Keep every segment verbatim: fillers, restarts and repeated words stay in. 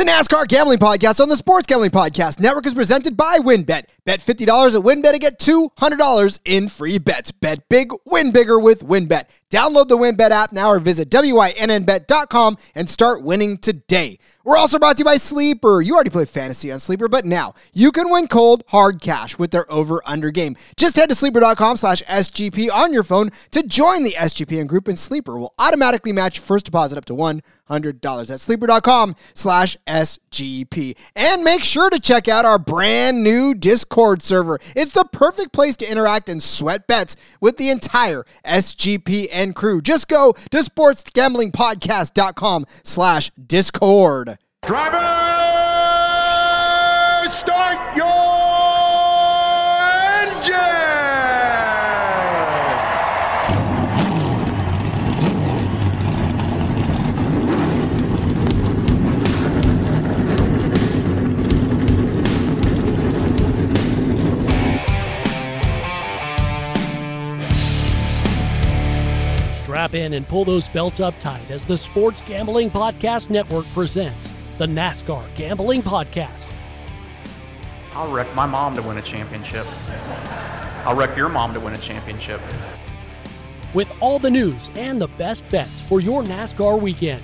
The NASCAR Gambling Podcast on the Sports Gambling Podcast Network is presented by WynnBET. Bet fifty dollars at WynnBET and get two hundred dollars in free bets. Bet big, win bigger with WynnBET. Download the WynnBET app now or visit wynnbet dot com and start winning today. We're also brought to you by Sleeper. You already play fantasy on Sleeper, but now you can win cold, hard cash with their over-under game. Just head to sleeper dot com slash S G P on your phone to join the S G P N group, and Sleeper will automatically match your first deposit up to one hundred dollars. That's sleeper dot com slash S G P. And make sure to check out our brand new Discord server. It's the perfect place to interact and sweat bets with the entire S G P N crew. Just go to sports gambling podcast dot com slash discord. Driver, start your engine! Strap in and pull those belts up tight as the Sports Gambling Podcast Network presents the NASCAR Gambling Podcast. I'll wreck my mom to win a championship. I'll wreck your mom to win a championship. With all the news and the best bets for your NASCAR weekend.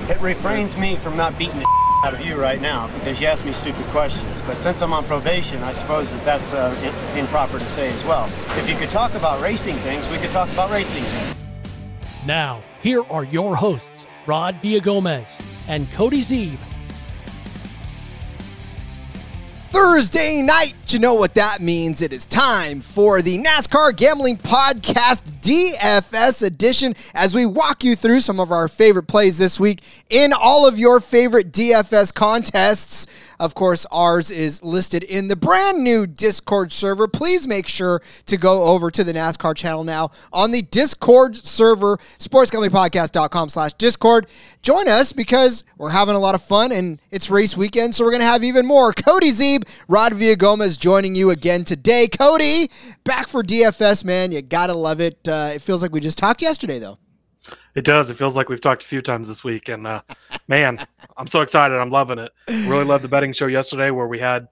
It refrains me from not beating the shit out of you right now because you asked me stupid questions. But since I'm on probation, I suppose that that's uh, in- improper to say as well. If you could talk about racing things, we could talk about racing things. Now, here are your hosts, Rod Villagomez and Cody Zeeb. Thursday night, you know what that means. It is time for the NASCAR Gambling Podcast D F S edition as we walk you through some of our favorite plays this week in all of your favorite D F S contests. Of course, ours is listed in the brand new Discord server. Please make sure to go over to the NASCAR channel now on the Discord server, sports gambling podcast dot com slash discord. Join us because we're having a lot of fun and it's race weekend, so we're going to have even more. Cody Zeeb, Rod Villagomez joining you again today. Cody, back for D F S, man. You got to love it. Uh, it feels like we just talked yesterday, though. It does. It feels like we've talked a few times this week, and uh, man, I'm so excited. I'm loving it. Really loved the betting show yesterday where we had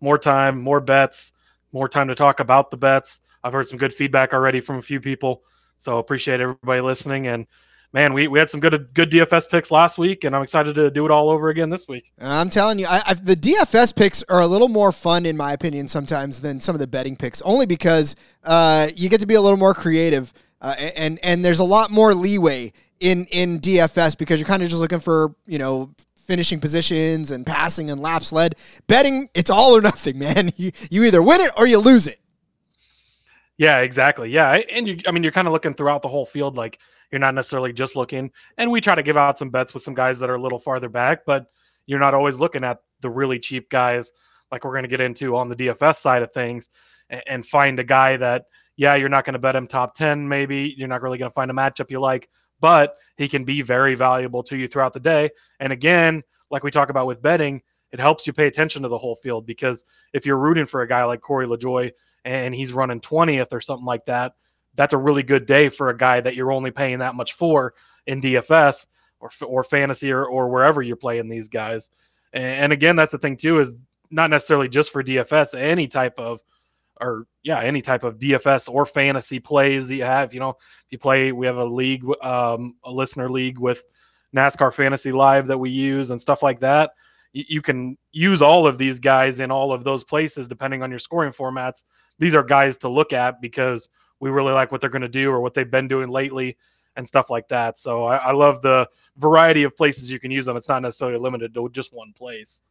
more time, more bets, more time to talk about the bets. I've heard some good feedback already from a few people, so appreciate everybody listening. And man, we, we had some good good D F S picks last week, and I'm excited to do it all over again this week. I'm telling you, I, I, the D F S picks are a little more fun, in my opinion, sometimes than some of the betting picks, only because uh, you get to be a little more creative. Uh, and and there's a lot more leeway in, in D F S because you're kind of just looking for, you know, finishing positions and passing and laps led. Betting, it's all or nothing, man. You you either win it or you lose it. Yeah, exactly. Yeah, and you, I mean, you're kind of looking throughout the whole field, like you're not necessarily just looking. And we try to give out some bets with some guys that are a little farther back, but you're not always looking at the really cheap guys like we're going to get into on the D F S side of things and, and find a guy that, yeah, you're not going to bet him top ten, maybe. You're not really going to find a matchup you like, but he can be very valuable to you throughout the day. And again, like we talk about with betting, it helps you pay attention to the whole field because if you're rooting for a guy like Corey LaJoie and he's running twentieth or something like that, that's a really good day for a guy that you're only paying that much for in D F S or or fantasy or, or wherever you're playing these guys. And, and again, that's the thing too, is not necessarily just for D F S, any type of or yeah, any type of D F S or fantasy plays that you have, you know, if you play, we have a league, um, a listener league with NASCAR Fantasy Live that we use and stuff like that. You, you can use all of these guys in all of those places, depending on your scoring formats. These are guys to look at because we really like what they're going to do or what they've been doing lately and stuff like that. So I, I love the variety of places you can use them. It's not necessarily limited to just one place.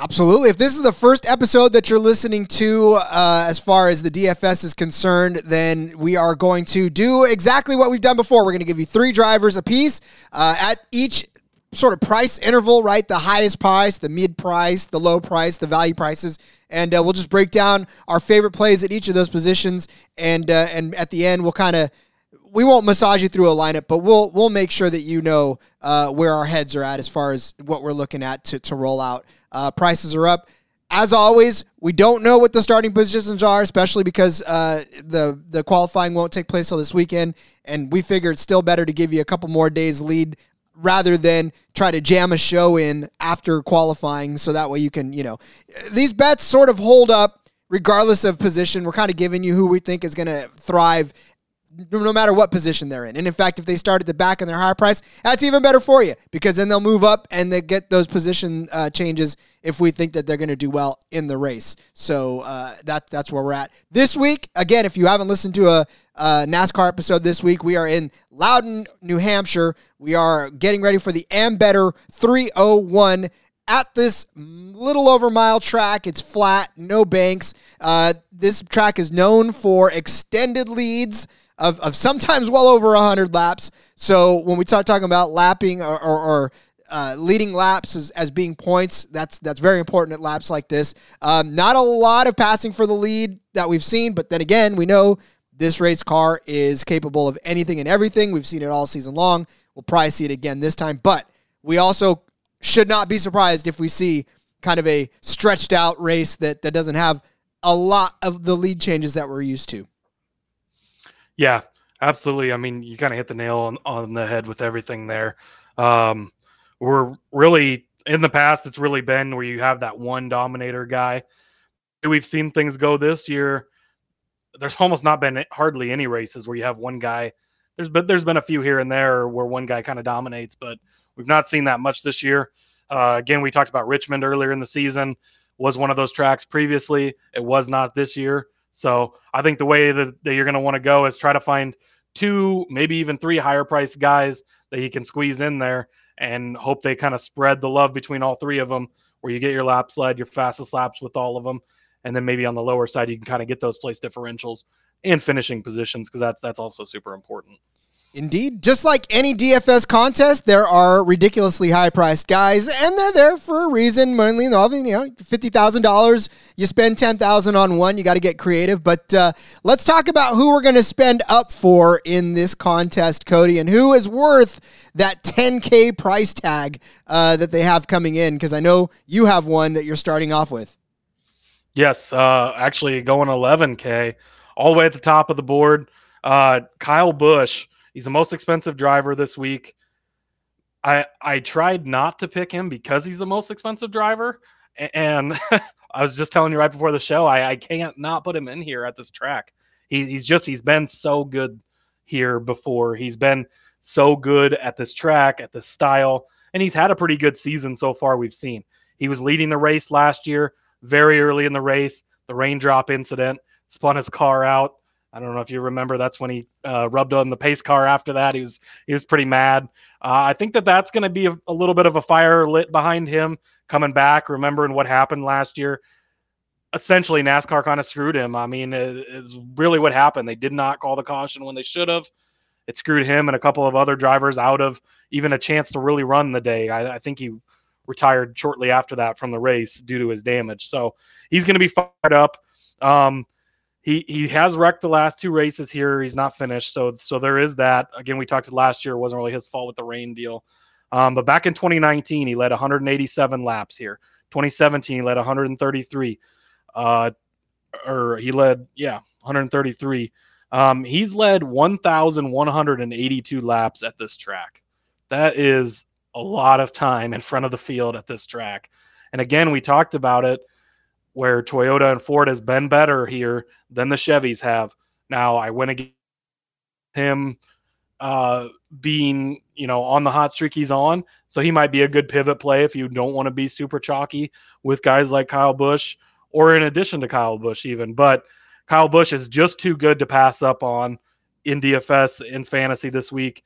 Absolutely. If this is the first episode that you're listening to, uh, as far as the D F S is concerned, then we are going to do exactly what we've done before. We're going to give you three drivers a piece uh, at each sort of price interval, right? The highest price, the mid price, the low price, the value prices. And uh, we'll just break down our favorite plays at each of those positions. And uh, and at the end, we'll kind of, we won't massage you through a lineup, but we'll we'll make sure that you know uh, where our heads are at as far as what we're looking at to, to roll out. Uh, prices are up. As always, we don't know what the starting positions are, especially because uh, the, the qualifying won't take place till this weekend, and we figure it's still better to give you a couple more days lead rather than try to jam a show in after qualifying so that way you can, you know, these bets sort of hold up regardless of position. We're kind of giving you who we think is going to thrive no matter what position they're in. And in fact, if they start at the back and they're higher price, that's even better for you because then they'll move up and they get those position uh, changes if we think that they're going to do well in the race. So uh, that that's where we're at this week. Again, if you haven't listened to a, a NASCAR episode this week, we are in Loudon, New Hampshire. We are getting ready for the Ambetter three oh one at this little over mile track. It's flat, no banks. Uh, this track is known for extended leads Of, of sometimes well over one hundred laps. So when we start talking about lapping or, or, or uh, leading laps as, as being points, that's that's very important at laps like this. Um, not a lot of passing for the lead that we've seen, but then again, we know this race car is capable of anything and everything. We've seen it all season long. We'll probably see it again this time, but we also should not be surprised if we see kind of a stretched out race that, that doesn't have a lot of the lead changes that we're used to. Yeah, absolutely. I mean, you kind of hit the nail on, on the head with everything there. Um, we're really, in the past, it's really been where you have that one dominator guy. We've seen things go this year. There's almost not been hardly any races where you have one guy. There's been, there's been a few here and there where one guy kind of dominates, but we've not seen that much this year. Uh, again, we talked about Richmond earlier in the season. Was one of those tracks previously. It was not this year. So I think the way that, that you're going to want to go is try to find two, maybe even three higher priced guys that you can squeeze in there and hope they kind of spread the love between all three of them where you get your lap sled, your fastest laps with all of them. And then maybe on the lower side, you can kind of get those place differentials and finishing positions because that's that's also super important. Indeed. Just like any D F S contest, there are ridiculously high-priced guys, and they're there for a reason. Mainly, you know, fifty thousand dollars, you spend ten thousand dollars on one, you got to get creative. But uh, let's talk about who we're going to spend up for in this contest, Cody, and who is worth that ten K price tag uh, that they have coming in, because I know you have one that you're starting off with. Yes, uh, actually going eleven K, all the way at the top of the board, uh, Kyle Busch. He's the most expensive driver this week. I I tried not to pick him because he's the most expensive driver. And I was just telling you right before the show, I, I can't not put him in here at this track. He, he's just, he's been so good here before. He's been so good at this track, at this style. And he's had a pretty good season so far we've seen. He was leading the race last year, very early in the race. The raindrop incident spun his car out. I don't know if you remember. That's when he uh, rubbed on the pace car. After that, he was he was pretty mad. Uh, I think that that's going to be a, a little bit of a fire lit behind him coming back, remembering what happened last year. Essentially, NASCAR kind of screwed him. I mean, it, it's really what happened. They did not call the caution when they should have. It screwed him and a couple of other drivers out of even a chance to really run the day. I, I think he retired shortly after that from the race due to his damage. So he's going to be fired up. Um, He he has wrecked the last two races here. He's not finished, so so there is that. Again, we talked to last year. It wasn't really his fault with the rain deal. Um, but back in twenty nineteen, he led one hundred eighty-seven laps here. twenty seventeen, he led one hundred thirty-three. Uh, or he led, yeah, one hundred thirty-three. Um, he's led one thousand one hundred eighty-two laps at this track. That is a lot of time in front of the field at this track. And again, we talked about it, where Toyota and Ford has been better here than the Chevys have. Now, I went against him uh, being, you know, on the hot streak he's on, so he might be a good pivot play if you don't want to be super chalky with guys like Kyle Busch or in addition to Kyle Busch even. But Kyle Busch is just too good to pass up on in D F S, in fantasy this week.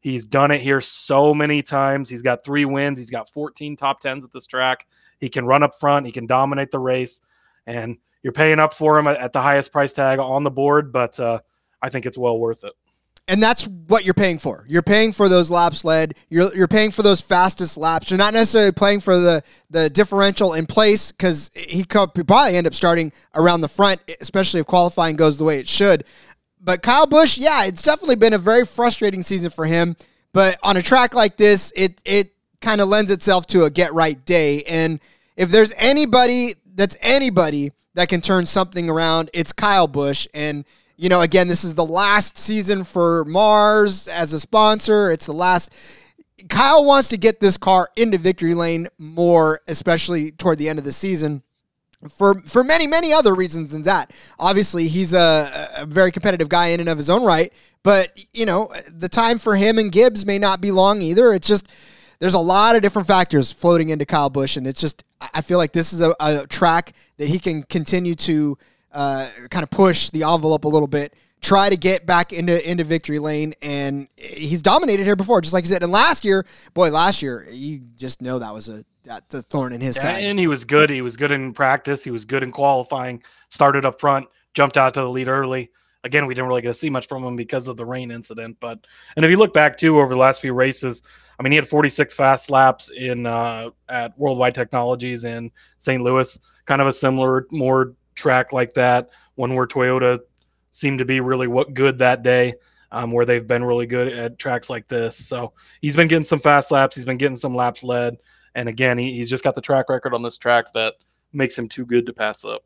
He's done it here so many times. He's got three wins. He's got fourteen top tens at this track. He can run up front. He can dominate the race. And you're paying up for him at the highest price tag on the board, but uh, I think it's well worth it. And that's what you're paying for. You're paying for those laps led. You're you're paying for those fastest laps. You're not necessarily paying for the, the differential in place because he could probably end up starting around the front, especially if qualifying goes the way it should. But Kyle Busch, yeah, it's definitely been a very frustrating season for him. But on a track like this, it it kind of lends itself to a get-right day. And if there's anybody that's anybody that can turn something around, it's Kyle Busch. And, you know, again, this is the last season for Mars as a sponsor. It's the last Kyle wants to get this car into victory lane more, especially toward the end of the season, for for many, many other reasons than that. Obviously, he's a, a very competitive guy in and of his own right, but, you know, the time for him and Gibbs may not be long either. It's just there's a lot of different factors floating into Kyle Busch, and it's just I feel like this is a, a track that he can continue to uh, kind of push the envelope a little bit, try to get back into into victory lane, and he's dominated here before, just like you said. And last year, boy, last year, you just know that was a, that, the thorn in his yeah, side. And he was good. He was good in practice. He was good in qualifying, started up front, jumped out to the lead early. Again, we didn't really get to see much from him because of the rain incident. But and if you look back, too, over the last few races, I mean, he had forty-six fast laps in uh, at Worldwide Technologies in Saint Louis, kind of a similar, more track like that, one where Toyota seemed to be really what good that day, um, where they've been really good at tracks like this. So he's been getting some fast laps. He's been getting some laps led. And again, he, he's just got the track record on this track that makes him too good to pass up.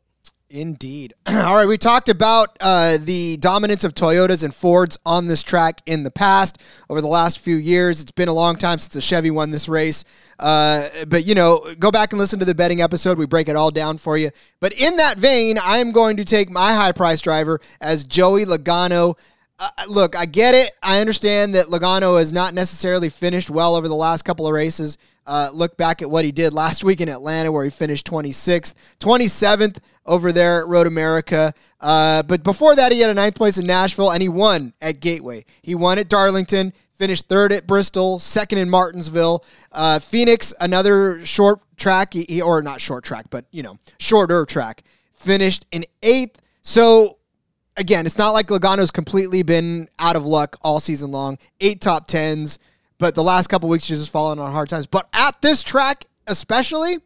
Indeed. All right, we talked about uh, the dominance of Toyotas and Fords on this track in the past. Over the last few years, it's been a long time since a Chevy won this race. Uh, but, you know, go back and listen to the betting episode. We break it all down for you. But in that vein, I am going to take my high-price driver as Joey Logano. Uh, look, I get it. I understand that Logano has not necessarily finished well over the last couple of races. Uh, look back at what he did last week in Atlanta where he finished twenty-sixth, twenty-seventh over there at Road America. Uh, but before that, he had a ninth place in Nashville, and he won at Gateway. He won at Darlington, finished third at Bristol, second in Martinsville. Uh, Phoenix, another short track, he, or not short track, but, you know, shorter track, finished in eighth. So, again, it's not like Logano's completely been out of luck all season long. Eight top tens. But the last couple of weeks, he's just fallen on hard times. But at this track, especially,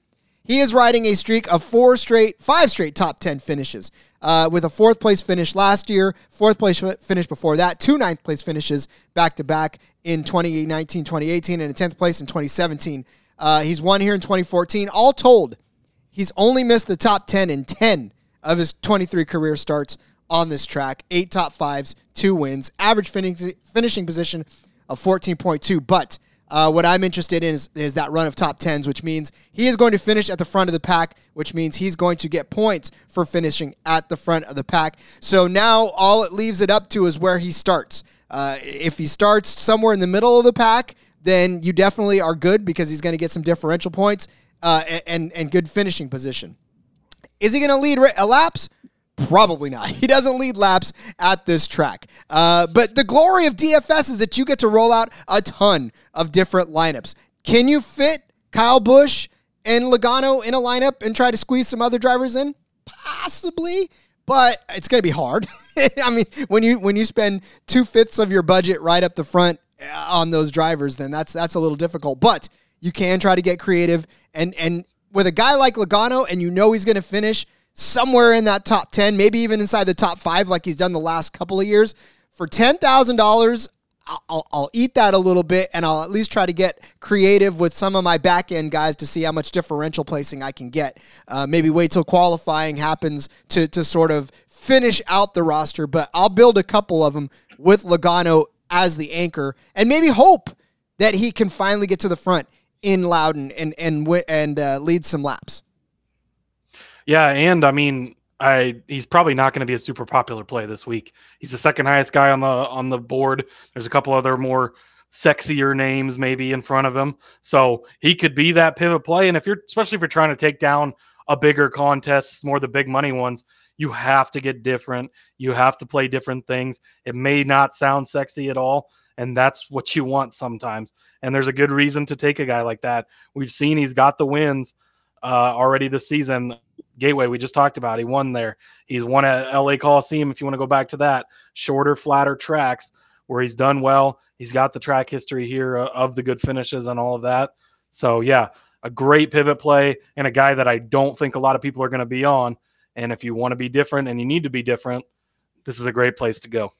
he is riding a streak of four straight, five straight top ten finishes, uh, with a fourth place finish last year, fourth place finish before that, two ninth place finishes back to back in twenty nineteen, twenty eighteen, and a tenth place in twenty seventeen. Uh, he's won here in twenty fourteen. All told, he's only missed the top ten in ten of his twenty-three career starts on this track. Eight top fives, two wins, average fin- finishing position of fourteen point two, but uh, what I'm interested in is, is that run of top tens, which means he is going to finish at the front of the pack, which means he's going to get points for finishing at the front of the pack. So now all it leaves it up to is where he starts. Uh, if he starts somewhere in the middle of the pack, then you definitely are good because he's going to get some differential points uh, and, and good finishing position. Is he going to lead a laps? Probably not. He doesn't lead laps at this track. Uh, but the glory of D F S is that you get to roll out a ton of different lineups. Can you fit Kyle Busch and Logano in a lineup and try to squeeze some other drivers in? Possibly, but it's going to be hard. I mean, when you when you spend two-fifths of your budget right up the front on those drivers, then that's that's a little difficult. But you can try to get creative. And, and with a guy like Logano, and you know he's going to finish somewhere in that top ten, maybe even inside the top five like he's done the last couple of years. For ten thousand dollars, I'll, I'll eat that a little bit, and I'll at least try to get creative with some of my back-end guys to see how much differential placing I can get. Uh, maybe wait till qualifying happens to, to sort of finish out the roster, but I'll build a couple of them with Logano as the anchor and maybe hope that he can finally get to the front in Loudon and, and, and uh, lead some laps. Yeah, and I mean, I he's probably not going to be a super popular play this week. He's the second highest guy on the on the board. There's a couple other more sexier names maybe in front of him, so he could be that pivot play. And if you're especially if you're trying to take down a bigger contest, more the big money ones, you have to get different. You have to play different things. It may not sound sexy at all, and that's what you want sometimes. And there's a good reason to take a guy like that. We've seen he's got the wins uh, already this season. Gateway, we just talked about. He won there. He's won at L A Coliseum, if you want to go back to that. Shorter, flatter tracks where he's done well. He's got the track history here of the good finishes and all of that. So, yeah, a great pivot play and a guy that I don't think a lot of people are going to be on. And if you want to be different and you need to be different, this is a great place to go.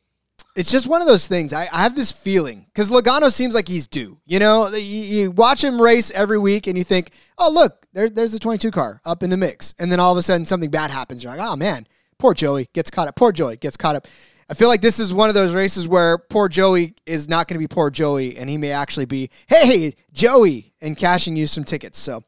It's just one of those things. I, I have this feeling because Logano seems like he's due. You know, you, you watch him race every week and you think, oh, look, there, there's the twenty-two car up in the mix. And then all of a sudden something bad happens. You're like, oh, man, poor Joey gets caught up. Poor Joey gets caught up. I feel like this is one of those races where poor Joey is not going to be poor Joey, and he may actually be, hey, Joey, and cashing you some tickets. So,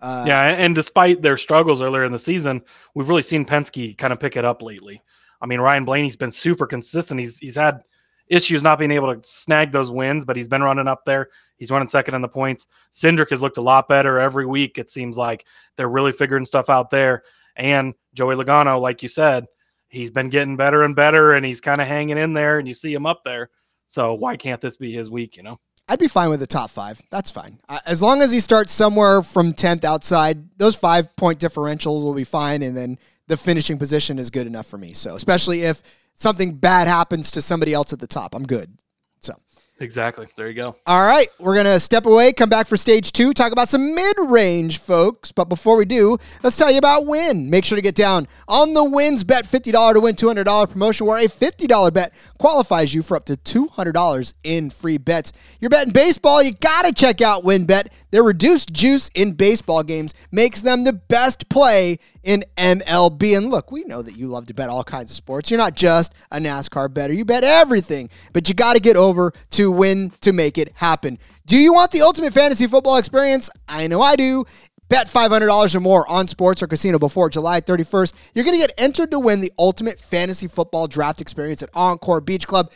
uh, yeah, and despite their struggles earlier in the season, we've really seen Penske kind of pick it up lately. I mean, Ryan Blaney's been super consistent. He's he's had issues not being able to snag those wins, but he's been running up there. He's running second in the points. Cindric has looked a lot better every week, it seems like. They're really figuring stuff out there. And Joey Logano, like you said, he's been getting better and better, and he's kind of hanging in there, and you see him up there. So why can't this be his week, you know? I'd be fine with the top five. That's fine. As long as he starts somewhere from tenth outside, those five-point differentials will be fine, and then the finishing position is good enough for me. So especially if something bad happens to somebody else at the top, I'm good. So exactly. There you go. All right. We're going to step away, come back for stage two, talk about some mid-range folks. But before we do, let's tell you about Wynn. Make sure to get down on the WynnBET fifty dollars to win two hundred dollars promotion, where a fifty dollars bet qualifies you for up to two hundred dollars in free bets. You're betting baseball, you got to check out WynnBET. Their reduced juice in baseball games makes them the best play in M L B. And look, we know that you love to bet all kinds of sports. You're not just a NASCAR better. You bet everything, but you got to get over to Wynn to make it happen. Do you want the ultimate fantasy football experience? I know I do. Bet five hundred dollars or more on sports or casino before July thirty-first. You're going to get entered to win the ultimate fantasy football draft experience at Encore Beach Club.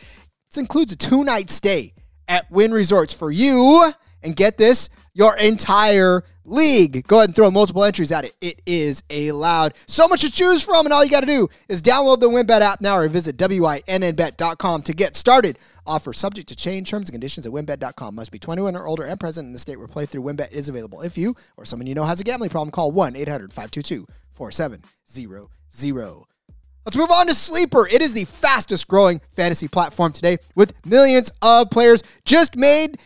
This includes a two-night stay at Wynn Resorts for you. And get this, your entire league. Go ahead and throw multiple entries at it. It is allowed. So much to choose from, and all you got to do is download the WynnBET app now or visit wynnbet dot com to get started. Offer subject to change, terms and conditions at wynnbet dot com. Must be twenty-one or older and present in the state where playthrough WynnBET is available. If you or someone you know has a gambling problem, call one eight hundred five two two four seven zero zero. Let's move on to Sleeper. It is the fastest growing fantasy platform today, with millions of players. Just made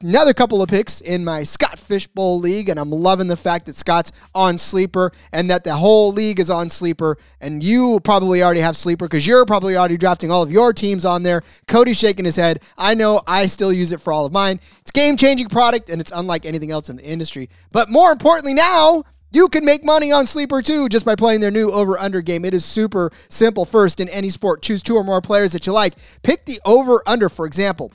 another couple of picks in my Scott Fishbowl League, and I'm loving the fact that Scott's on Sleeper and that the whole league is on Sleeper, and you probably already have Sleeper because you're probably already drafting all of your teams on there. Cody's shaking his head. I know I still use it for all of mine. It's a game-changing product, and it's unlike anything else in the industry. But more importantly now, you can make money on Sleeper, too, just by playing their new over-under game. It is super simple. First, in any sport, choose two or more players that you like. Pick the over-under, for example.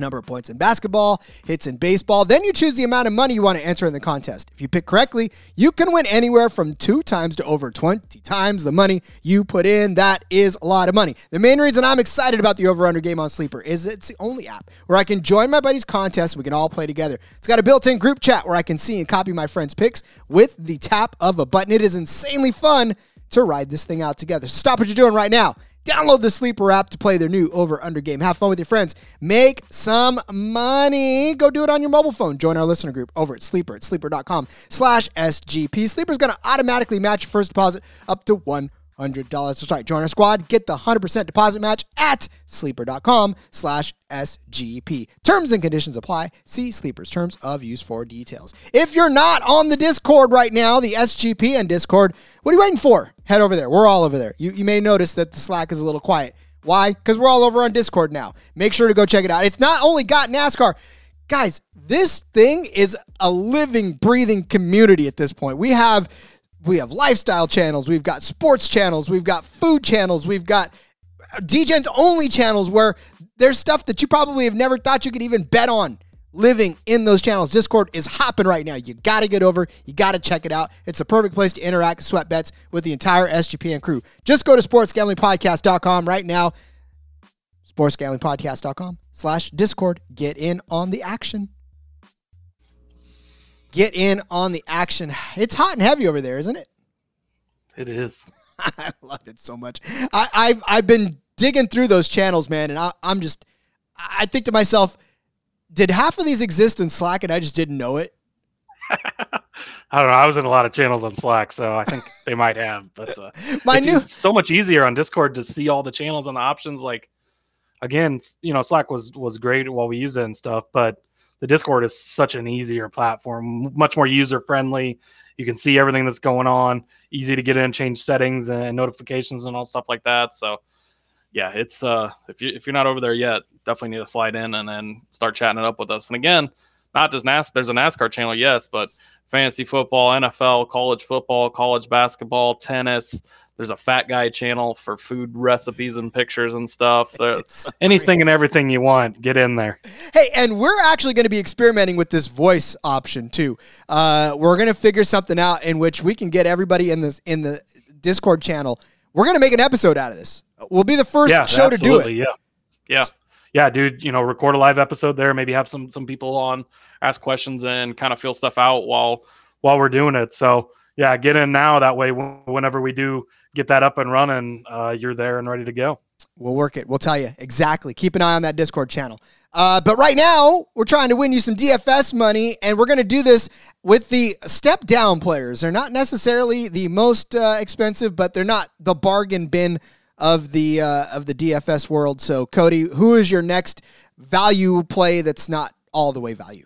Number of points in basketball, hits in baseball. Then you choose the amount of money you want to enter in the contest. If you pick correctly, you can win anywhere from two times to over twenty times the money you put in. That is a lot of money. The main reason I'm excited about the over-under game on Sleeper is it's the only app where I can join my buddies' contest. We can all play together. It's got a built-in group chat where I can see and copy my friends' picks with the tap of a button. It is insanely fun to ride this thing out together. Stop what you're doing right now. Download the Sleeper app to play their new over-under game. Have fun with your friends. Make some money. Go do it on your mobile phone. Join our listener group over at Sleeper at sleeper dot com slash S G P. Sleeper's going to automatically match your first deposit up to one hundred dollars. That's right. Join our squad. Get the one hundred percent deposit match at sleeper dot com slash S G P. Terms and conditions apply. See Sleeper's terms of use for details. If you're not on the Discord right now, the S G P N Discord, what are you waiting for? Head over there. We're all over there. You you may notice that the Slack is a little quiet. Why? Because we're all over on Discord now. Make sure to go check it out. It's not only got NASCAR. Guys, this thing is a living, breathing community at this point. We have we have lifestyle channels. We've got sports channels. We've got food channels. We've got D Gen's only channels where there's stuff that you probably have never thought you could even bet on. Living in those channels. Discord is hopping right now. You got to get over. You got to check it out. It's the perfect place to interact, sweat bets with the entire S G P N crew. Just go to sports gambling podcast dot com right now. sports gambling podcast dot com slash discord. Get in on the action. Get in on the action. It's hot and heavy over there, isn't it? It is. I love it so much. I, I've, I've been digging through those channels, man, and I, I'm just, I think to myself, did half of these exist in Slack and I just didn't know it? I don't know. I was in a lot of channels on Slack, so I think they might have. But uh, My it's, new- it's so much easier on Discord to see all the channels and the options. Like, again, you know, Slack was was great while we used it and stuff, but the Discord is such an easier platform, much more user-friendly. You can see everything that's going on, easy to get in, change settings and notifications and all stuff like that. So, yeah, it's uh, if you if you're not over there yet, definitely need to slide in and then start chatting it up with us. And again, not just NASCAR. There's a NASCAR channel, yes, but fantasy football, N F L, college football, college basketball, tennis. There's a fat guy channel for food recipes and pictures and stuff. So anything and everything you want, get in there. Hey, and we're actually going to be experimenting with this voice option too. Uh, we're going to figure something out in which we can get everybody in this in the Discord channel. We're going to make an episode out of this. We'll be the first yeah, show to do it. Yeah, yeah, yeah, dude. You know, record a live episode there. Maybe have some some people on, ask questions, and kind of feel stuff out while while we're doing it. So. Yeah, get in now. That way, whenever we do get that up and running, uh, you're there and ready to go. We'll work it. We'll tell you. Exactly. Keep an eye on that Discord channel. Uh, but right now, we're trying to win you some D F S money, and we're going to do this with the step-down players. They're not necessarily the most uh, expensive, but they're not the bargain bin of the uh, of the D F S world. So, Cody, who is your next value play that's not all the way value?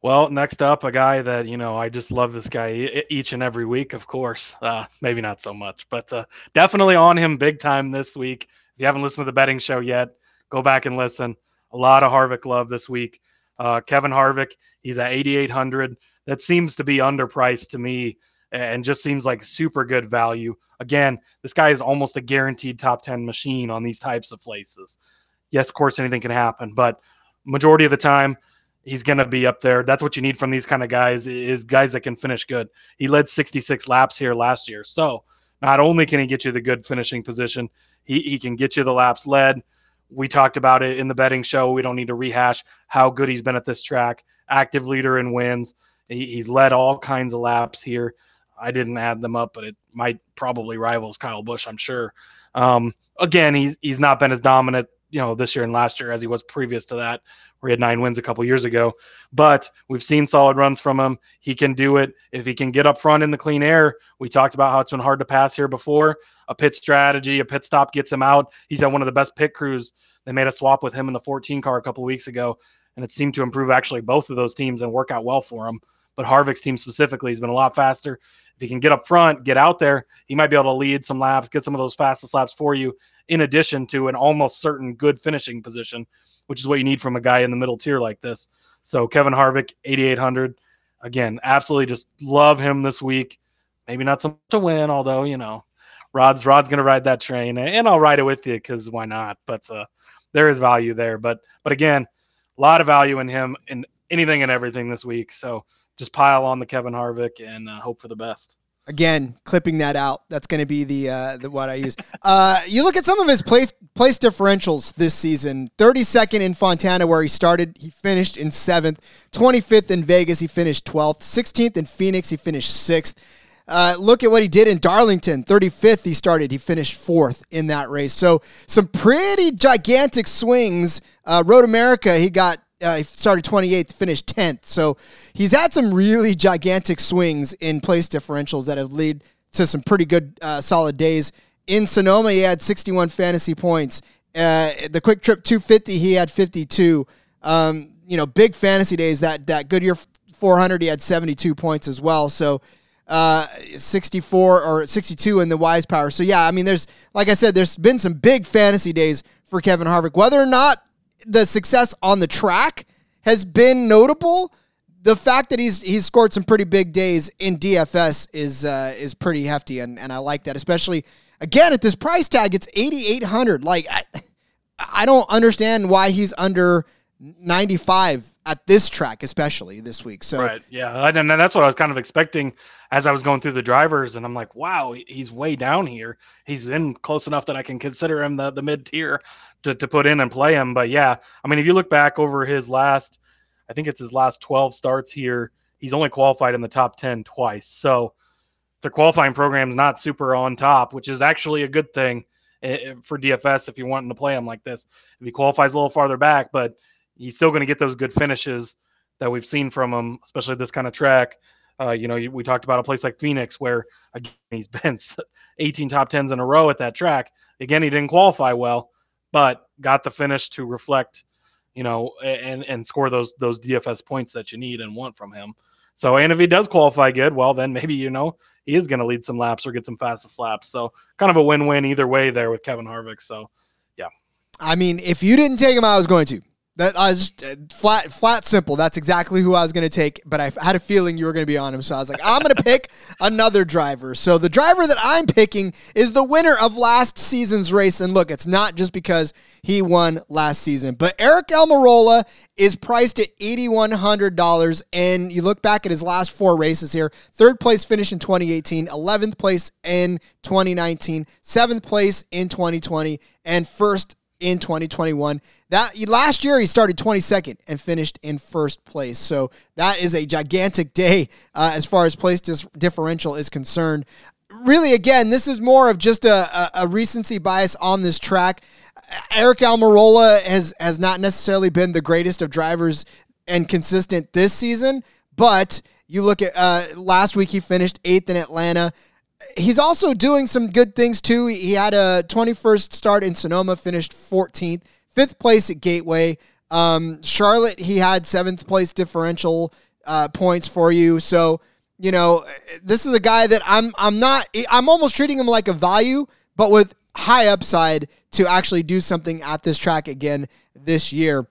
Well, next up, a guy that, you know, I just love this guy e- each and every week, of course. Uh, maybe not so much, but uh, definitely on him big time this week. If you haven't listened to the betting show yet, go back and listen. A lot of Harvick love this week. Uh, Kevin Harvick, he's at eighty-eight hundred. That seems to be underpriced to me and just seems like super good value. Again, this guy is almost a guaranteed top ten machine on these types of places. Yes, of course, anything can happen, but majority of the time, he's going to be up there. That's what you need from these kind of guys is guys that can finish good. He led sixty-six laps here last year. So not only can he get you the good finishing position, he, he can get you the laps led. We talked about it in the betting show. We don't need to rehash how good he's been at this track. Active leader in wins. He, he's led all kinds of laps here. I didn't add them up, but it might probably rivals Kyle Busch, I'm sure. Um, again, he's, he's not been as dominant, you know, this year and last year as he was previous to that, where he had nine wins a couple years ago, but we've seen solid runs from him. He can do it. If he can get up front in the clean air, we talked about how it's been hard to pass here before. A pit strategy, a pit stop gets him out. He's had one of the best pit crews. They made a swap with him in the fourteen car a couple of weeks ago, and it seemed to improve actually both of those teams and work out well for him. But Harvick's team specifically has been a lot faster. If he can get up front, get out there, he might be able to lead some laps, get some of those fastest laps for you, in addition to an almost certain good finishing position, which is what you need from a guy in the middle tier like this. So Kevin Harvick, eighty-eight hundred. Again, absolutely just love him this week. Maybe not so much to win, although, you know, Rod's Rod's going to ride that train, and I'll ride it with you because why not? But uh, there is value there. But, but again, a lot of value in him in anything and everything this week. So just pile on the Kevin Harvick and uh, hope for the best. Again, clipping that out. That's going to be the, uh, the what I use. Uh, you look at some of his play, place differentials this season. thirty-second in Fontana where he started. He finished in seventh. twenty-fifth in Vegas. He finished twelfth. sixteenth in Phoenix. He finished sixth. Uh, look at what he did in Darlington. thirty-fifth he started. He finished fourth in that race. So some pretty gigantic swings. Uh, Road America, he got Uh, he started twenty-eighth, finished tenth. So he's had some really gigantic swings in place differentials that have led to some pretty good, uh, solid days. In Sonoma, he had sixty-one fantasy points. Uh, the Quick Trip two fifty, he had fifty-two. Um, you know, big fantasy days. That that Goodyear four hundred, he had seventy-two points as well. So uh, sixty-four or sixty-two in the Wise Power. So yeah, I mean, there's like I said, there's been some big fantasy days for Kevin Harvick, whether or not the success on the track has been notable. The fact that he's he's scored some pretty big days in D F S is uh, is pretty hefty, and, and I like that. Especially again at this price tag, it's eighty-eight hundred. Like I, I don't understand why he's under ninety-five at this track, especially this week. So right, yeah, and that's what I was kind of expecting as I was going through the drivers, and I'm like, wow, he's way down here. He's in close enough that I can consider him the, the mid tier to, to put in and play him. But yeah, I mean, if you look back over his last, I think it's his last twelve starts here, he's only qualified in the top ten twice. So the qualifying program's not super on top, which is actually a good thing for D F S if you're wanting to play him like this. If he qualifies a little farther back, but he's still going to get those good finishes that we've seen from him, especially this kind of track. Uh, you know, we talked about a place like Phoenix where, again, he's been eighteen top tens in a row at that track. Again, he didn't qualify well, but got the finish to reflect, you know, and and score those those D F S points that you need and want from him. So, and if he does qualify good, well, then maybe, you know, he is going to lead some laps or get some fastest laps. So kind of a win-win either way there with Kevin Harvick. So, yeah. I mean, if you didn't take him, I was going to. That I was flat, flat, simple. That's exactly who I was going to take, but I had a feeling you were going to be on him, so I was like, I'm going to pick another driver. So the driver that I'm picking is the winner of last season's race, and look, it's not just because he won last season, but Aric Almirola is priced at eight thousand one hundred dollars, and you look back at his last four races here, third place finish in twenty eighteen, eleventh place in twenty nineteen, seventh place in twenty twenty, and first in twenty twenty-one. That last year he started twenty-second and finished in first place. So that is a gigantic day uh, as far as place dis- differential is concerned. Really, again, this is more of just a, a, a recency bias on this track. Aric Almirola has has not necessarily been the greatest of drivers and consistent this season, but you look at uh, last week he finished eighth in Atlanta. He's also doing some good things, too. He had a twenty-first start in Sonoma, finished fourteenth. Fifth place at Gateway. Um, Charlotte, he had seventh place differential uh, points for you. So, you know, this is a guy that I'm I'm not... I'm almost treating him like a value, but with high upside to actually do something at this track again this year,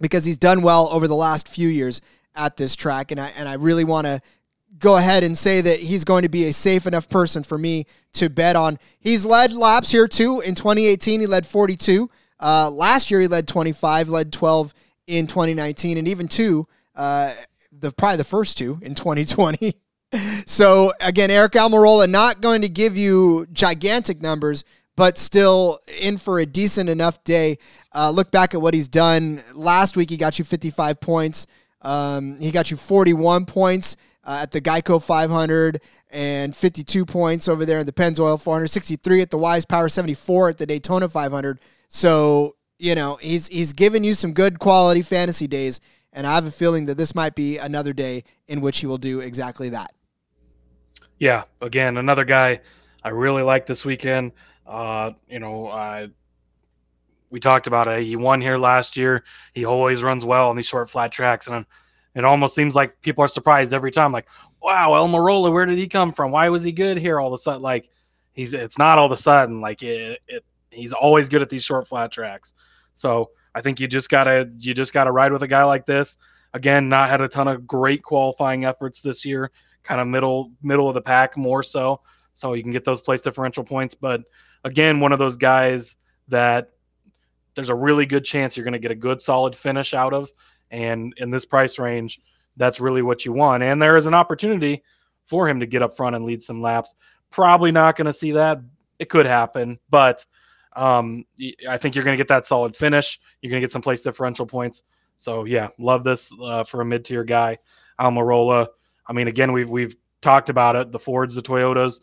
because he's done well over the last few years at this track, and I and I really want to go ahead and say that he's going to be a safe enough person for me to bet on. He's led laps here too. In twenty eighteen, he led forty-two. Uh, last year, he led twenty-five, led twelve in twenty nineteen, and even two, uh, the probably the first two in twenty twenty. So again, Aric Almirola not going to give you gigantic numbers, but still in for a decent enough day. Uh, look back at what he's done. Last week, he got you fifty-five points. Um, he got you forty-one points Uh, at the Geico five hundred, and fifty-two points over there in the Pennzoil four hundred, sixty-three at the Wise Power, seventy-four at the Daytona five hundred. So, you know, he's he's given you some good quality fantasy days, and I have a feeling that this might be another day in which he will do exactly that. Yeah, again, another guy I really like this weekend. Uh, you know, I, we talked about it. He won here last year. He always runs well on these short, flat tracks, and I'm, it almost seems like people are surprised every time. Like, wow, Almirola, where did he come from? Why was he good here all of a sudden? Like, he's it's not all of a sudden. Like, it, it, he's always good at these short flat tracks. So I think you just gotta you just gotta ride with a guy like this. Again, not had a ton of great qualifying efforts this year. Kind of middle middle of the pack more so. So you can get those place differential points. But again, one of those guys that there's a really good chance you're going to get a good solid finish out of. And in this price range, that's really what you want. And there is an opportunity for him to get up front and lead some laps. Probably not going to see that. It could happen. But um, I think you're going to get that solid finish. You're going to get some place differential points. So, yeah, love this uh, for a mid-tier guy. Almirola, I mean, again, we've, we've talked about it. The Fords, the Toyotas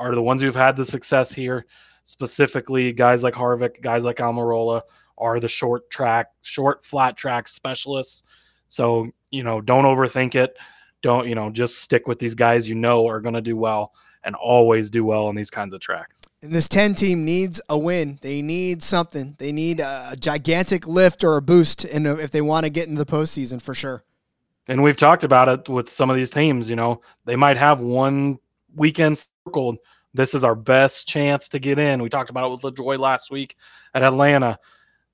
are the ones who've had the success here. Specifically, guys like Harvick, guys like Almirola are the short track, short flat track specialists. So, you know, don't overthink it. Don't, you know, just stick with these guys you know are going to do well and always do well on these kinds of tracks. And this ten team needs a win. They need something. They need a gigantic lift or a boost in a, if they want to get into the postseason for sure. And we've talked about it with some of these teams, you know, they might have one weekend circled. This is our best chance to get in. We talked about it with LaJoie last week at Atlanta.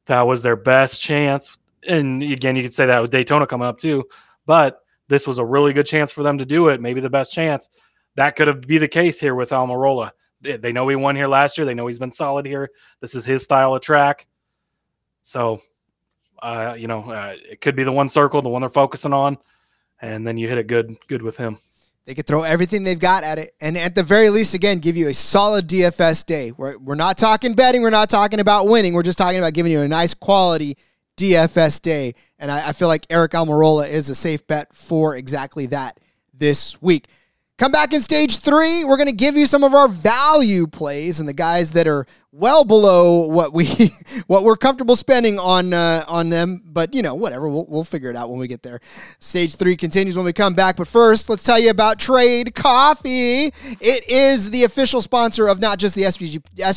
That was their best chance. And again, you could say that with Daytona coming up too, but this was a really good chance for them to do it. Maybe the best chance. That could have be the case here with Almirola. They, they know he won here last year. They know he's been solid here. This is his style of track. So, uh, you know, uh, it could be the one circle, the one they're focusing on. And then you hit it good, good with him. They could throw everything they've got at it. And at the very least, again, give you a solid D F S day. We're, we're not talking betting. We're not talking about winning. We're just talking about giving you a nice quality D F S day. And I, I feel like Aric Almirola is a safe bet for exactly that this week. Come back in stage three. We're going to give you some of our value plays and the guys that are well below what we what we're comfortable spending on uh, on them. But you know, whatever, we'll we'll figure it out when we get there. Stage three continues when we come back. But first, let's tell you about Trade Coffee. It is the official sponsor of not just the S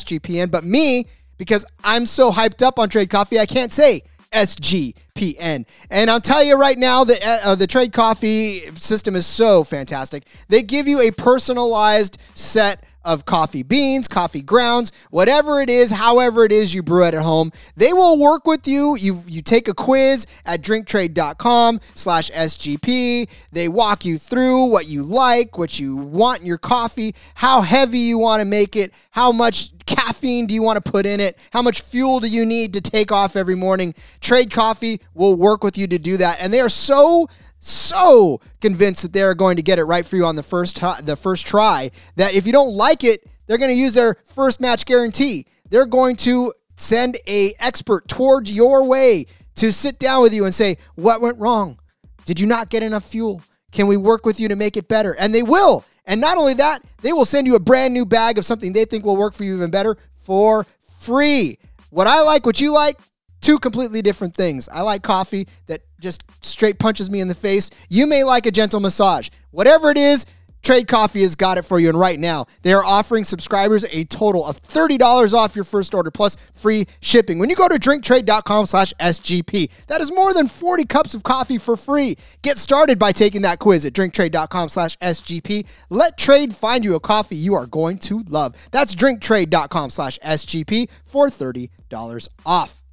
G P N, but me, because I'm so hyped up on Trade Coffee, I can't say S G P N. And I'll tell you right now that uh, the Trade Coffee system is so fantastic. They give you a personalized set of coffee beans, coffee grounds, whatever it is, however it is you brew it at home. They will work with you. You you take a quiz at drink trade dot com slash S G P. They walk you through what you like, what you want in your coffee, how heavy you want to make it, how much caffeine do you want to put in it, how much fuel do you need to take off every morning. Trade Coffee will work with you to do that. And they are so... so convinced that they're going to get it right for you on the first t- the first try that if you don't like it, they're going to use their first match guarantee. They're going to send a expert towards your way to sit down with you and say, what went wrong? Did you not get enough fuel? Can we work with you to make it better? And they will. And not only that, they will send you a brand new bag of something they think will work for you even better for free. What I like, what you like, two completely different things. I like coffee that just straight punches me in the face. You may like a gentle massage. Whatever it is, Trade Coffee has got it for you. And right now, they are offering subscribers a total of thirty dollars off your first order plus free shipping when you go to drink trade dot com slash S G P. That is more than forty cups of coffee for free. Get started by taking that quiz at drink trade dot com slash S G P. Let Trade find you a coffee you are going to love. That's drink trade dot com slash S G P for thirty dollars off.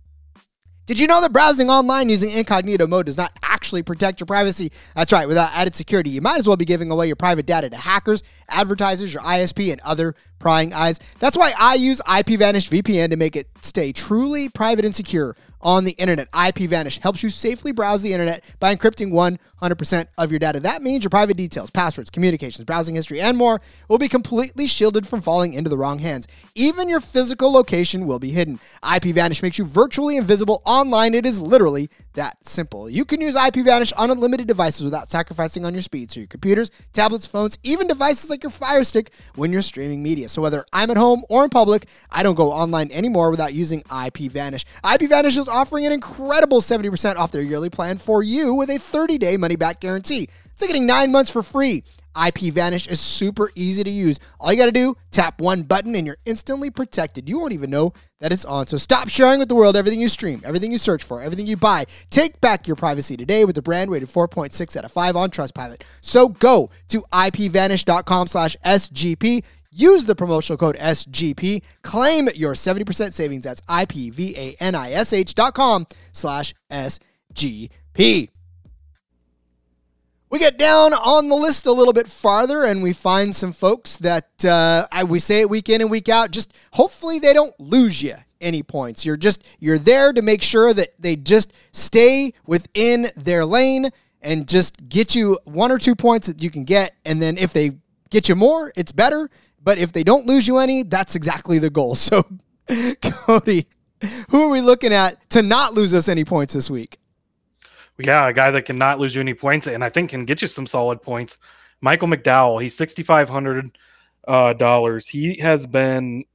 Did you know that browsing online using incognito mode does not actually protect your privacy? That's right. Without added security, you might as well be giving away your private data to hackers, advertisers, your I S P, and other prying eyes. That's why I use IPVanish V P N to make it stay truly private and secure on the internet. IPVanish helps you safely browse the internet by encrypting one hundred percent of your data. That means your private details, passwords, communications, browsing history, and more will be completely shielded from falling into the wrong hands. Even your physical location will be hidden. IPVanish makes you virtually invisible online. It is literally that simple. You can use IPVanish on unlimited devices without sacrificing on your speed, so your computers, tablets, phones, even devices like your Fire Stick when you're streaming media. So whether I'm at home or in public, I don't go online anymore without using IPVanish. IPVanish is offering an incredible seventy percent off their yearly plan for you with a thirty-day money-back guarantee. It's like getting nine months for free. IPVanish is super easy to use. All you got to do, tap one button, and you're instantly protected. You won't even know that it's on. So stop sharing with the world everything you stream, everything you search for, everything you buy. Take back your privacy today with the brand rated four point six out of five on Trustpilot. So go to I P vanish dot com slash S G P. Use the promotional code S G P. Claim your seventy percent savings. That's I P vanish dot com slash S G P. We get down on the list a little bit farther and we find some folks that uh, I, we say it week in and week out, just hopefully they don't lose you any points. You're just, you're there to make sure that they just stay within their lane and just get you one or two points that you can get. And then if they get you more, it's better. But if they don't lose you any, that's exactly the goal. So Cody, who are we looking at to not lose us any points this week? Yeah, a guy that cannot lose you any points and I think can get you some solid points. Michael McDowell, he's six thousand five hundred dollars. Uh, dollars. He has been,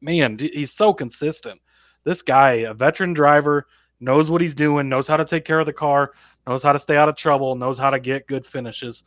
man, he's so consistent. This guy, a veteran driver, knows what he's doing, knows how to take care of the car, knows how to stay out of trouble, knows how to get good finishes.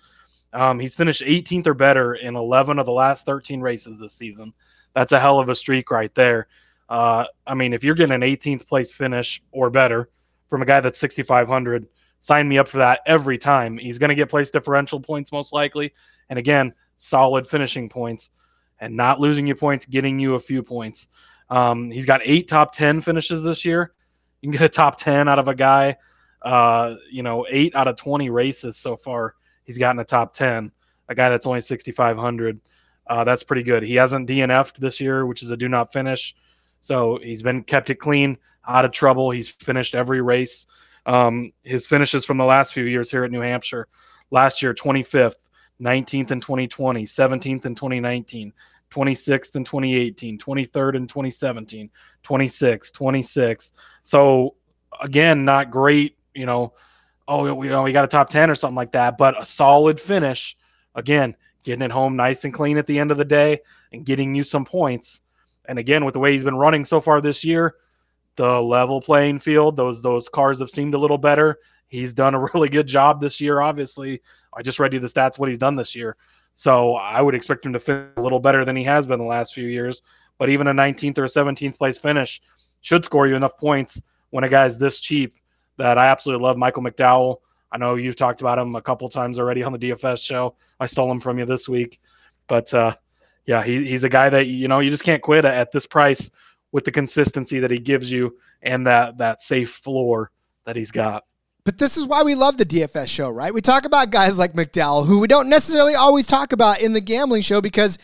Um, he's finished eighteenth or better in eleven of the last thirteen races this season. That's a hell of a streak right there. Uh, I mean, if you're getting an eighteenth place finish or better, from a guy that's six thousand five hundred, sign me up for that every time. He's going to get place differential points most likely. And again, solid finishing points and not losing you points, getting you a few points. Um, he's got eight top ten finishes this year. You can get a top ten out of a guy, uh, you know, eight out of twenty races so far. He's gotten a top ten, a guy that's only six thousand five hundred. Uh, that's pretty good. He hasn't D N F'd this year, which is a do not finish. So he's been kept it clean, out of trouble. He's finished every race. Um, his finishes from the last few years here at New Hampshire, last year, twenty-fifth, nineteenth in twenty twenty, seventeenth in twenty nineteen, twenty-sixth in twenty eighteen, twenty-third in twenty seventeen, twenty-six, twenty-six. So again, not great, you know, oh, we, you know, we got a top ten or something like that, but a solid finish. Again, getting it home nice and clean at the end of the day and getting you some points. And again, with the way he's been running so far this year, the level playing field, those those cars have seemed a little better. He's done a really good job this year, obviously. I just read you the stats, what he's done this year. So I would expect him to finish a little better than he has been the last few years. But even a nineteenth or a seventeenth place finish should score you enough points when a guy's this cheap that I absolutely love Michael McDowell. I know you've talked about him a couple times already on the D F S show. I stole him from you this week. But, uh, yeah, he, he's a guy that, you know, you just can't quit at this price with the consistency that he gives you and that, that safe floor that he's got. But this is why we love the D F S show, right? We talk about guys like McDowell, who we don't necessarily always talk about in the gambling show because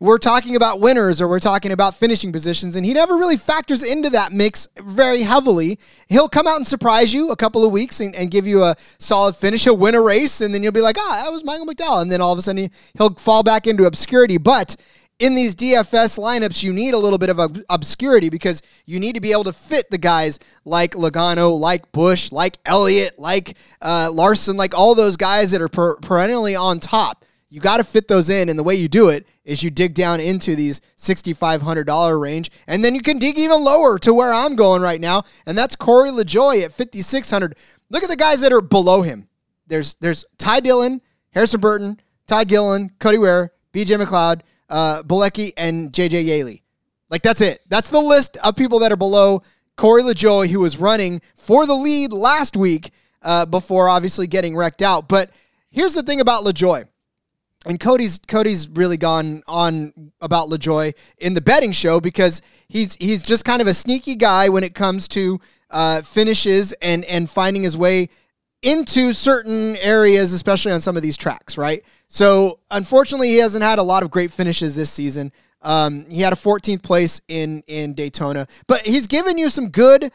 we're talking about winners or we're talking about finishing positions, and he never really factors into that mix very heavily. He'll come out and surprise you a couple of weeks and, and give you a solid finish. He'll win a race, and then you'll be like, ah, oh, that was Michael McDowell. And then all of a sudden, he, he'll fall back into obscurity. But in these D F S lineups, you need a little bit of ob- obscurity because you need to be able to fit the guys like Logano, like Busch, like Elliott, like uh, Larson, like all those guys that are per- perennially on top. You got to fit those in, and the way you do it is you dig down into these six thousand five hundred dollars range, and then you can dig even lower to where I'm going right now, and that's Corey LaJoie at five thousand six hundred dollars. Look at the guys that are below him. There's there's Ty Dillon, Harrison Burton, Ty Gillen, Cody Ware, B J McLeod, Uh, Bilecki, and J J Yeley. Like, that's it. That's the list of people that are below Corey LaJoie, who was running for the lead last week uh, before obviously getting wrecked out. But here's the thing about LaJoie, and Cody's Cody's really gone on about LaJoie in the betting show because he's he's just kind of a sneaky guy when it comes to uh, finishes and and finding his way into certain areas, especially on some of these tracks, right? So, unfortunately, he hasn't had a lot of great finishes this season. Um, he had a fourteenth place in in Daytona, but he's given you some good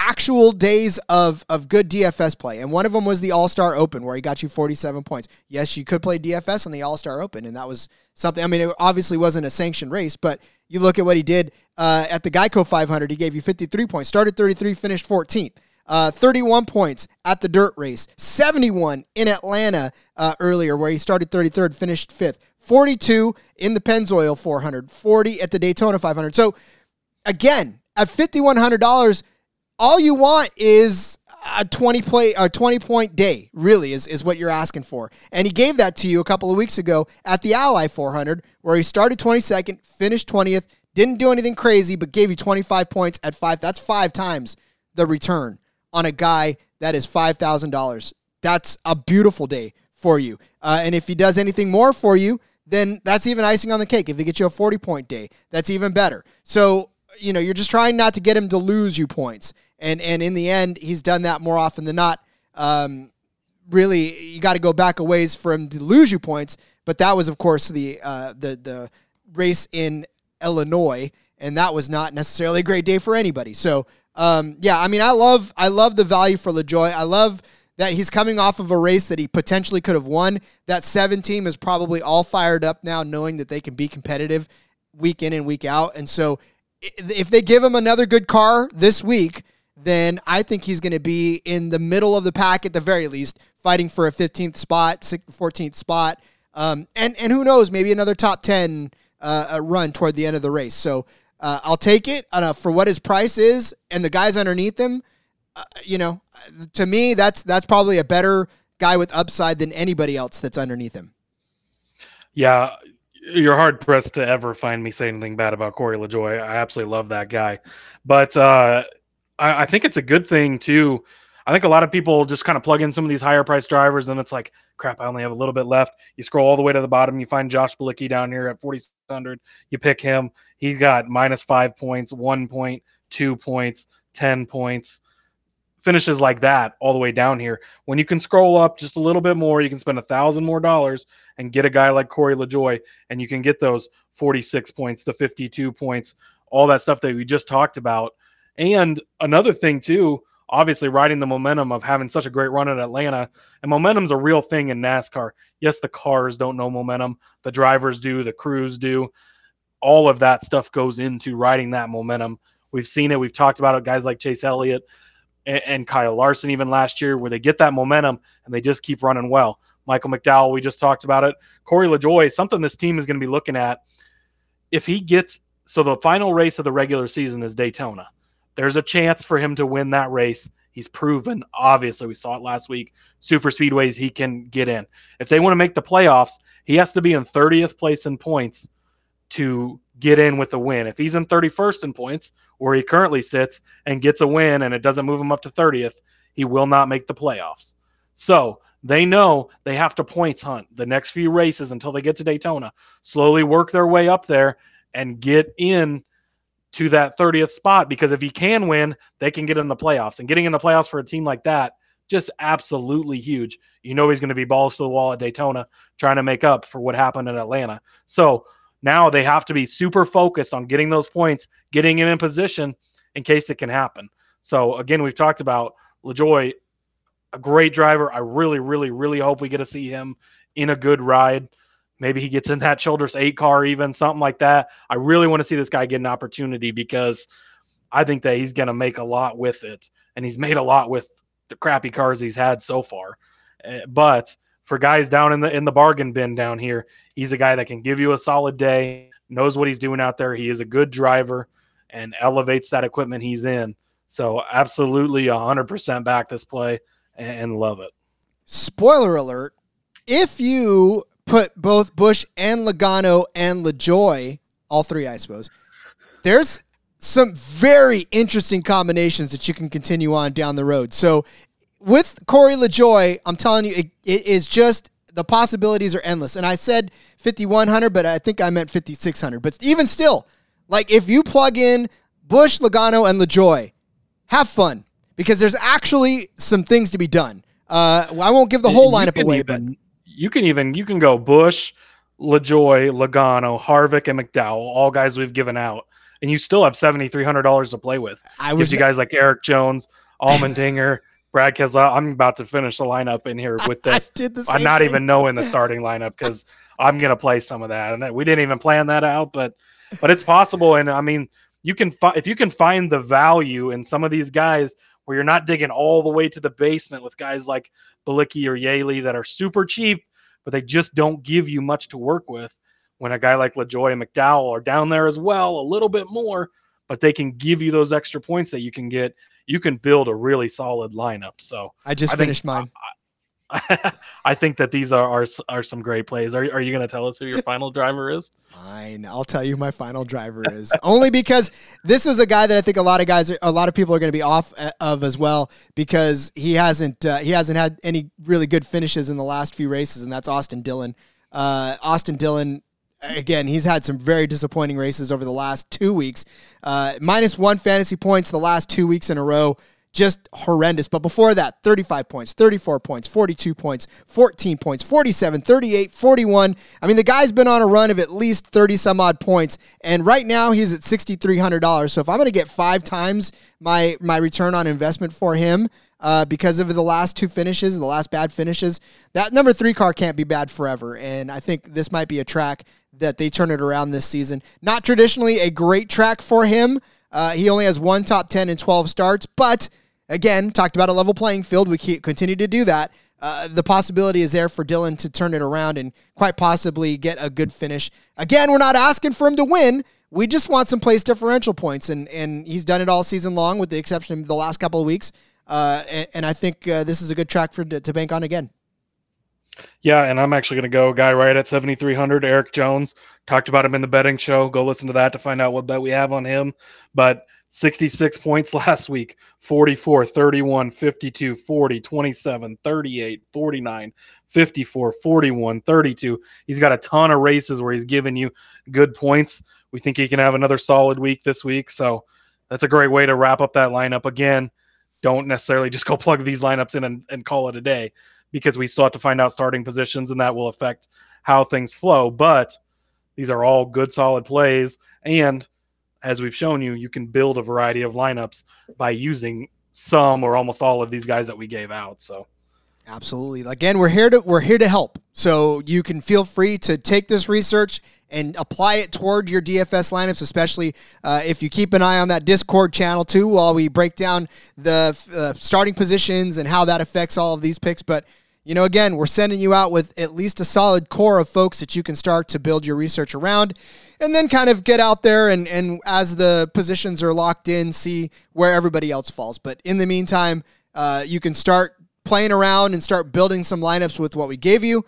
actual days of, of good D F S play, and one of them was the All-Star Open, where he got you forty-seven points. Yes, you could play D F S on the All-Star Open, and that was something. I mean, it obviously wasn't a sanctioned race, but you look at what he did uh, at the Geico five hundred. He gave you fifty-three points, started thirty-three, finished fourteenth. Uh, thirty-one points at the dirt race, seventy-one in Atlanta uh, earlier where he started thirty-third, finished fifth, forty-two in the Pennzoil four hundred, forty at the Daytona five hundred. So again, at five thousand one hundred dollars, all you want is a twenty play, a twenty point day, really, is, is what you're asking for. And he gave that to you a couple of weeks ago at the Ally four hundred where he started twenty-second, finished twentieth, didn't do anything crazy, but gave you twenty-five points at five. That's five times the return on a guy that is five thousand dollars. That's a beautiful day for you. Uh, and if he does anything more for you, then that's even icing on the cake. If he gets you a forty-point day, that's even better. So, you know, you're just trying not to get him to lose you points. And and in the end, he's done that more often than not. Um, really, you got to go back a ways for him to lose you points. But that was, of course, the uh, the the race in Illinois, and that was not necessarily a great day for anybody. So, Um, yeah, I mean, I love I love the value for LaJoie. I love that he's coming off of a race that he potentially could have won. That seven team is probably all fired up now, knowing that they can be competitive week in and week out. And so if they give him another good car this week, then I think he's going to be in the middle of the pack at the very least, fighting for a fifteenth spot, fourteenth spot. Um, and, and who knows, maybe another top ten uh, run toward the end of the race. So, Uh, I'll take it uh, for what his price is and the guys underneath him. Uh, you know, to me, that's that's probably a better guy with upside than anybody else that's underneath him. Yeah, you're hard pressed to ever find me saying anything bad about Corey LaJoie. I absolutely love that guy. But uh, I, I think it's a good thing, too. I think a lot of people just kind of plug in some of these higher price drivers, and it's like, crap, I only have a little bit left. You scroll all the way to the bottom. You find Josh Bilecki down here at forty-six hundred. You pick him. He's got minus five points, one point, two points, ten points. Finishes like that all the way down here. When you can scroll up just a little bit more, you can spend a thousand more dollars and get a guy like Corey LaJoie, and you can get those forty-six points to fifty-two points, all that stuff that we just talked about. And another thing, too, obviously riding the momentum of having such a great run at Atlanta, and momentum's a real thing in NASCAR. Yes, the cars don't know momentum. The drivers do, the crews do. All of that stuff goes into riding that momentum. We've seen it. We've talked about it. Guys like Chase Elliott and, and Kyle Larson, even last year, where they get that momentum and they just keep running well. Michael McDowell, we just talked about it. Corey LaJoie, something this team is going to be looking at. If he gets, so the final race of the regular season is Daytona. There's a chance for him to win that race. He's proven, obviously, we saw it last week, super speedways he can get in. If they want to make the playoffs, he has to be in thirtieth place in points to get in with a win. If he's in thirty-first in points, where he currently sits, and gets a win and it doesn't move him up to thirtieth, he will not make the playoffs. So They know they have to points hunt the next few races until they get to Daytona, slowly work their way up there and get in to that thirtieth spot, because if he can win, they can get in the playoffs. And getting in the playoffs for a team like that, just absolutely huge. You know he's going to be balls to the wall at Daytona trying to make up for what happened in Atlanta. So now they have to be super focused on getting those points, getting him in position in case it can happen. So, again, we've talked about LaJoie, a great driver. I really, really, really hope we get to see him in a good ride. Maybe he gets in that Childress eight car even, something like that. I really want to see this guy get an opportunity, because I think that he's going to make a lot with it, and he's made a lot with the crappy cars he's had so far. But for guys down in the in the bargain bin down here, he's a guy that can give you a solid day, knows what he's doing out there. He is a good driver and elevates that equipment he's in. So absolutely one hundred percent back this play and love it. Spoiler alert, if you put both Busch and Logano and LaJoie, all three I suppose, there's some very interesting combinations that you can continue on down the road. So with Corey LaJoie, I'm telling you, it, it is just the possibilities are endless. And I said fifty-one hundred, but I think I meant fifty-six hundred. But even still, like if you plug in Busch, Logano, and LaJoie, have fun, because there's actually some things to be done. Uh, well, I won't give the whole lineup away, even, but you can even you can go Busch, LaJoie, Logano, Harvick, and McDowell, all guys we've given out, and you still have seven thousand three hundred dollars to play with. I was you guys like Eric Jones, Allmendinger, Brad Kessler. I'm about to finish the lineup in here with this. I did the same I'm not thing. even knowing the starting lineup, because I'm gonna play some of that, and we didn't even plan that out, but but it's possible, and I mean. You can fi- if you can find the value in some of these guys where you're not digging all the way to the basement with guys like Bilicki or Yaley that are super cheap, but they just don't give you much to work with. When a guy like LaJoie and McDowell are down there as well, a little bit more, but they can give you those extra points that you can get. You can build a really solid lineup. So I just I finished think, mine. I, I, I think that these are are, are some great plays. Are, are you going to tell us who your final driver is? Fine, I'll tell you who my final driver is. Only because this is a guy that I think a lot of guys, a lot of people are going to be off of as well, because he hasn't uh, he hasn't had any really good finishes in the last few races, and that's Austin Dillon. Uh, Austin Dillon, again, he's had some very disappointing races over the last two weeks. Uh, minus one fantasy points the last two weeks in a row. Just horrendous. But before that, thirty-five points, thirty-four points, forty-two points, fourteen points, forty-seven, thirty-eight, forty-one. I mean, the guy's been on a run of at least thirty some odd points. And right now he's at six thousand three hundred dollars. So if I'm going to get five times my, my return on investment for him uh, because of the last two finishes, the last bad finishes, that number three car can't be bad forever. And I think this might be a track that they turn it around this season. Not traditionally a great track for him. Uh, he only has one top ten and twelve starts, but again, talked about a level playing field. We keep, continue to do that. Uh, the possibility is there for Dillon to turn it around and quite possibly get a good finish. Again, we're not asking for him to win. We just want some place differential points, and, and he's done it all season long with the exception of the last couple of weeks. Uh, and, and I think uh, this is a good track for to, to bank on again. Yeah, and I'm actually going to go guy right at seven thousand three hundred, Eric Jones. Talked about him in the betting show. Go listen to that to find out what bet we have on him. But sixty-six points last week, forty-four, thirty-one, fifty-two, forty, twenty-seven, thirty-eight, forty-nine, fifty-four, forty-one, thirty-two. He's got a ton of races where he's giving you good points. We think he can have another solid week this week. So that's a great way to wrap up that lineup. Again, don't necessarily just go plug these lineups in and, and call it a day, because we still have to find out starting positions, and that will affect how things flow. But these are all good, solid plays. And as we've shown you, you can build a variety of lineups by using some or almost all of these guys that we gave out. So absolutely. Again, we're here to, we're here to help. So you can feel free to take this research and apply it toward your D F S lineups, especially uh, if you keep an eye on that Discord channel too, while we break down the uh, starting positions and how that affects all of these picks. But, you know, again, we're sending you out with at least a solid core of folks that you can start to build your research around, and then kind of get out there and, and as the positions are locked in, see where everybody else falls. But in the meantime, uh, you can start playing around and start building some lineups with what we gave you,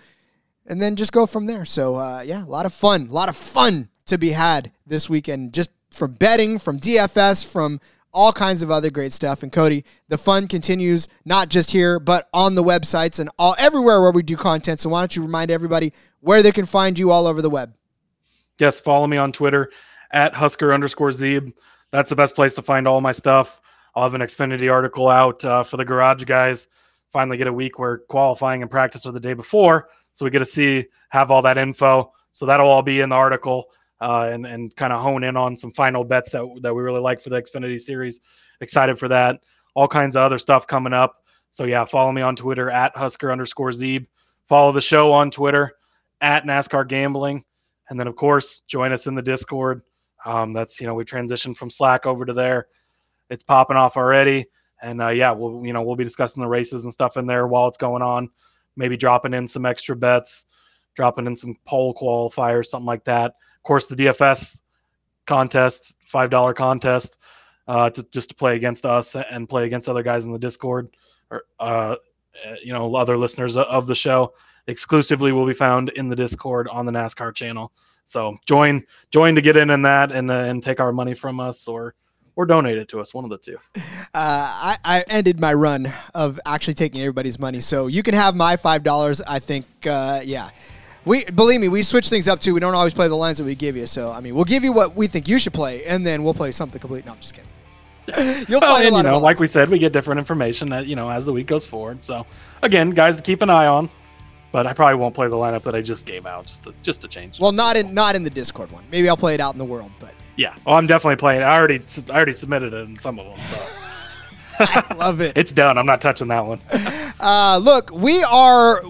and then just go from there. So, uh, yeah, a lot of fun, a lot of fun to be had this weekend, just from betting, from D F S, from all kinds of other great stuff. And Cody, the fun continues not just here, but on the websites and all everywhere where we do content. So why don't you remind everybody where they can find you all over the web? Yes, follow me on Twitter at Husker underscore Zeeb. That's the best place to find all my stuff. I'll have an Xfinity article out uh, for the garage guys. Finally get a week where qualifying and practice are the day before. So we get to see, have all that info. So that'll all be in the article uh, and, and kind of hone in on some final bets that, that we really like for the Xfinity series. Excited for that. All kinds of other stuff coming up. So yeah, follow me on Twitter at Husker underscore Zeeb. Follow the show on Twitter at NASCAR Gambling. And then of course, join us in the Discord. Um, that's, you know, we transitioned from Slack over to there. It's popping off already. And uh, yeah, we'll, you know, we'll be discussing the races and stuff in there while it's going on, maybe dropping in some extra bets, dropping in some pole qualifiers, something like that. Of course, the D F S contest, five dollar contest, uh, to, just to play against us and play against other guys in the Discord or, uh, you know, other listeners of the show exclusively will be found in the Discord on the NASCAR channel. So join, join to get in in that and, uh, and take our money from us or, or donate it to us, one of the two. Uh, I, I ended my run of actually taking everybody's money, so you can have my five dollars, I think. Uh, yeah. we Believe me, we switch things up, too. We don't always play the lines that we give you, so, I mean, we'll give you what we think you should play, and then we'll play something complete. No, I'm just kidding. You'll well, find and, a lot you know, of like we said, we get different information that, you know, as the week goes forward. So, again, guys, keep an eye on. But I probably won't play the lineup that I just gave out just to just to change. Well, not in not in the Discord one. Maybe I'll play it out in the world, but yeah. Oh, I'm definitely playing. I already I already submitted it in some of them. So I love it. It's done. I'm not touching that one. uh, look, we are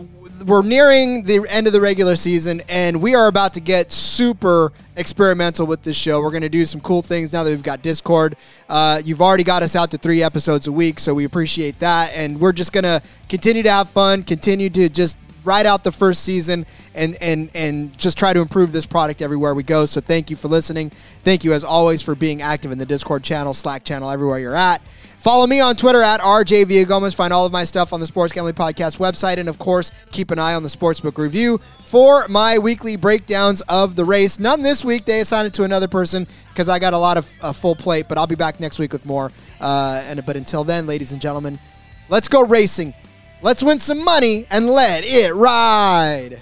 we're nearing the end of the regular season, and we are about to get super experimental with this show. We're going to do some cool things now that we've got Discord. Uh, you've already got us out to three episodes a week, so we appreciate that, and we're just going to continue to have fun, continue to just ride out the first season and and and just try to improve this product everywhere we go. So thank you for listening. Thank you as always for being active in the Discord channel, Slack channel, everywhere you're at. Follow me on Twitter at R J Villagomez. Find all of my stuff on the Sports Gambling Podcast website. And, of course, keep an eye on the Sportsbook Review for my weekly breakdowns of the race. None this week. They assigned it to another person because I got a lot of a full plate. But I'll be back next week with more. Uh, and but until then, ladies and gentlemen, let's go racing. Let's win some money and let it ride.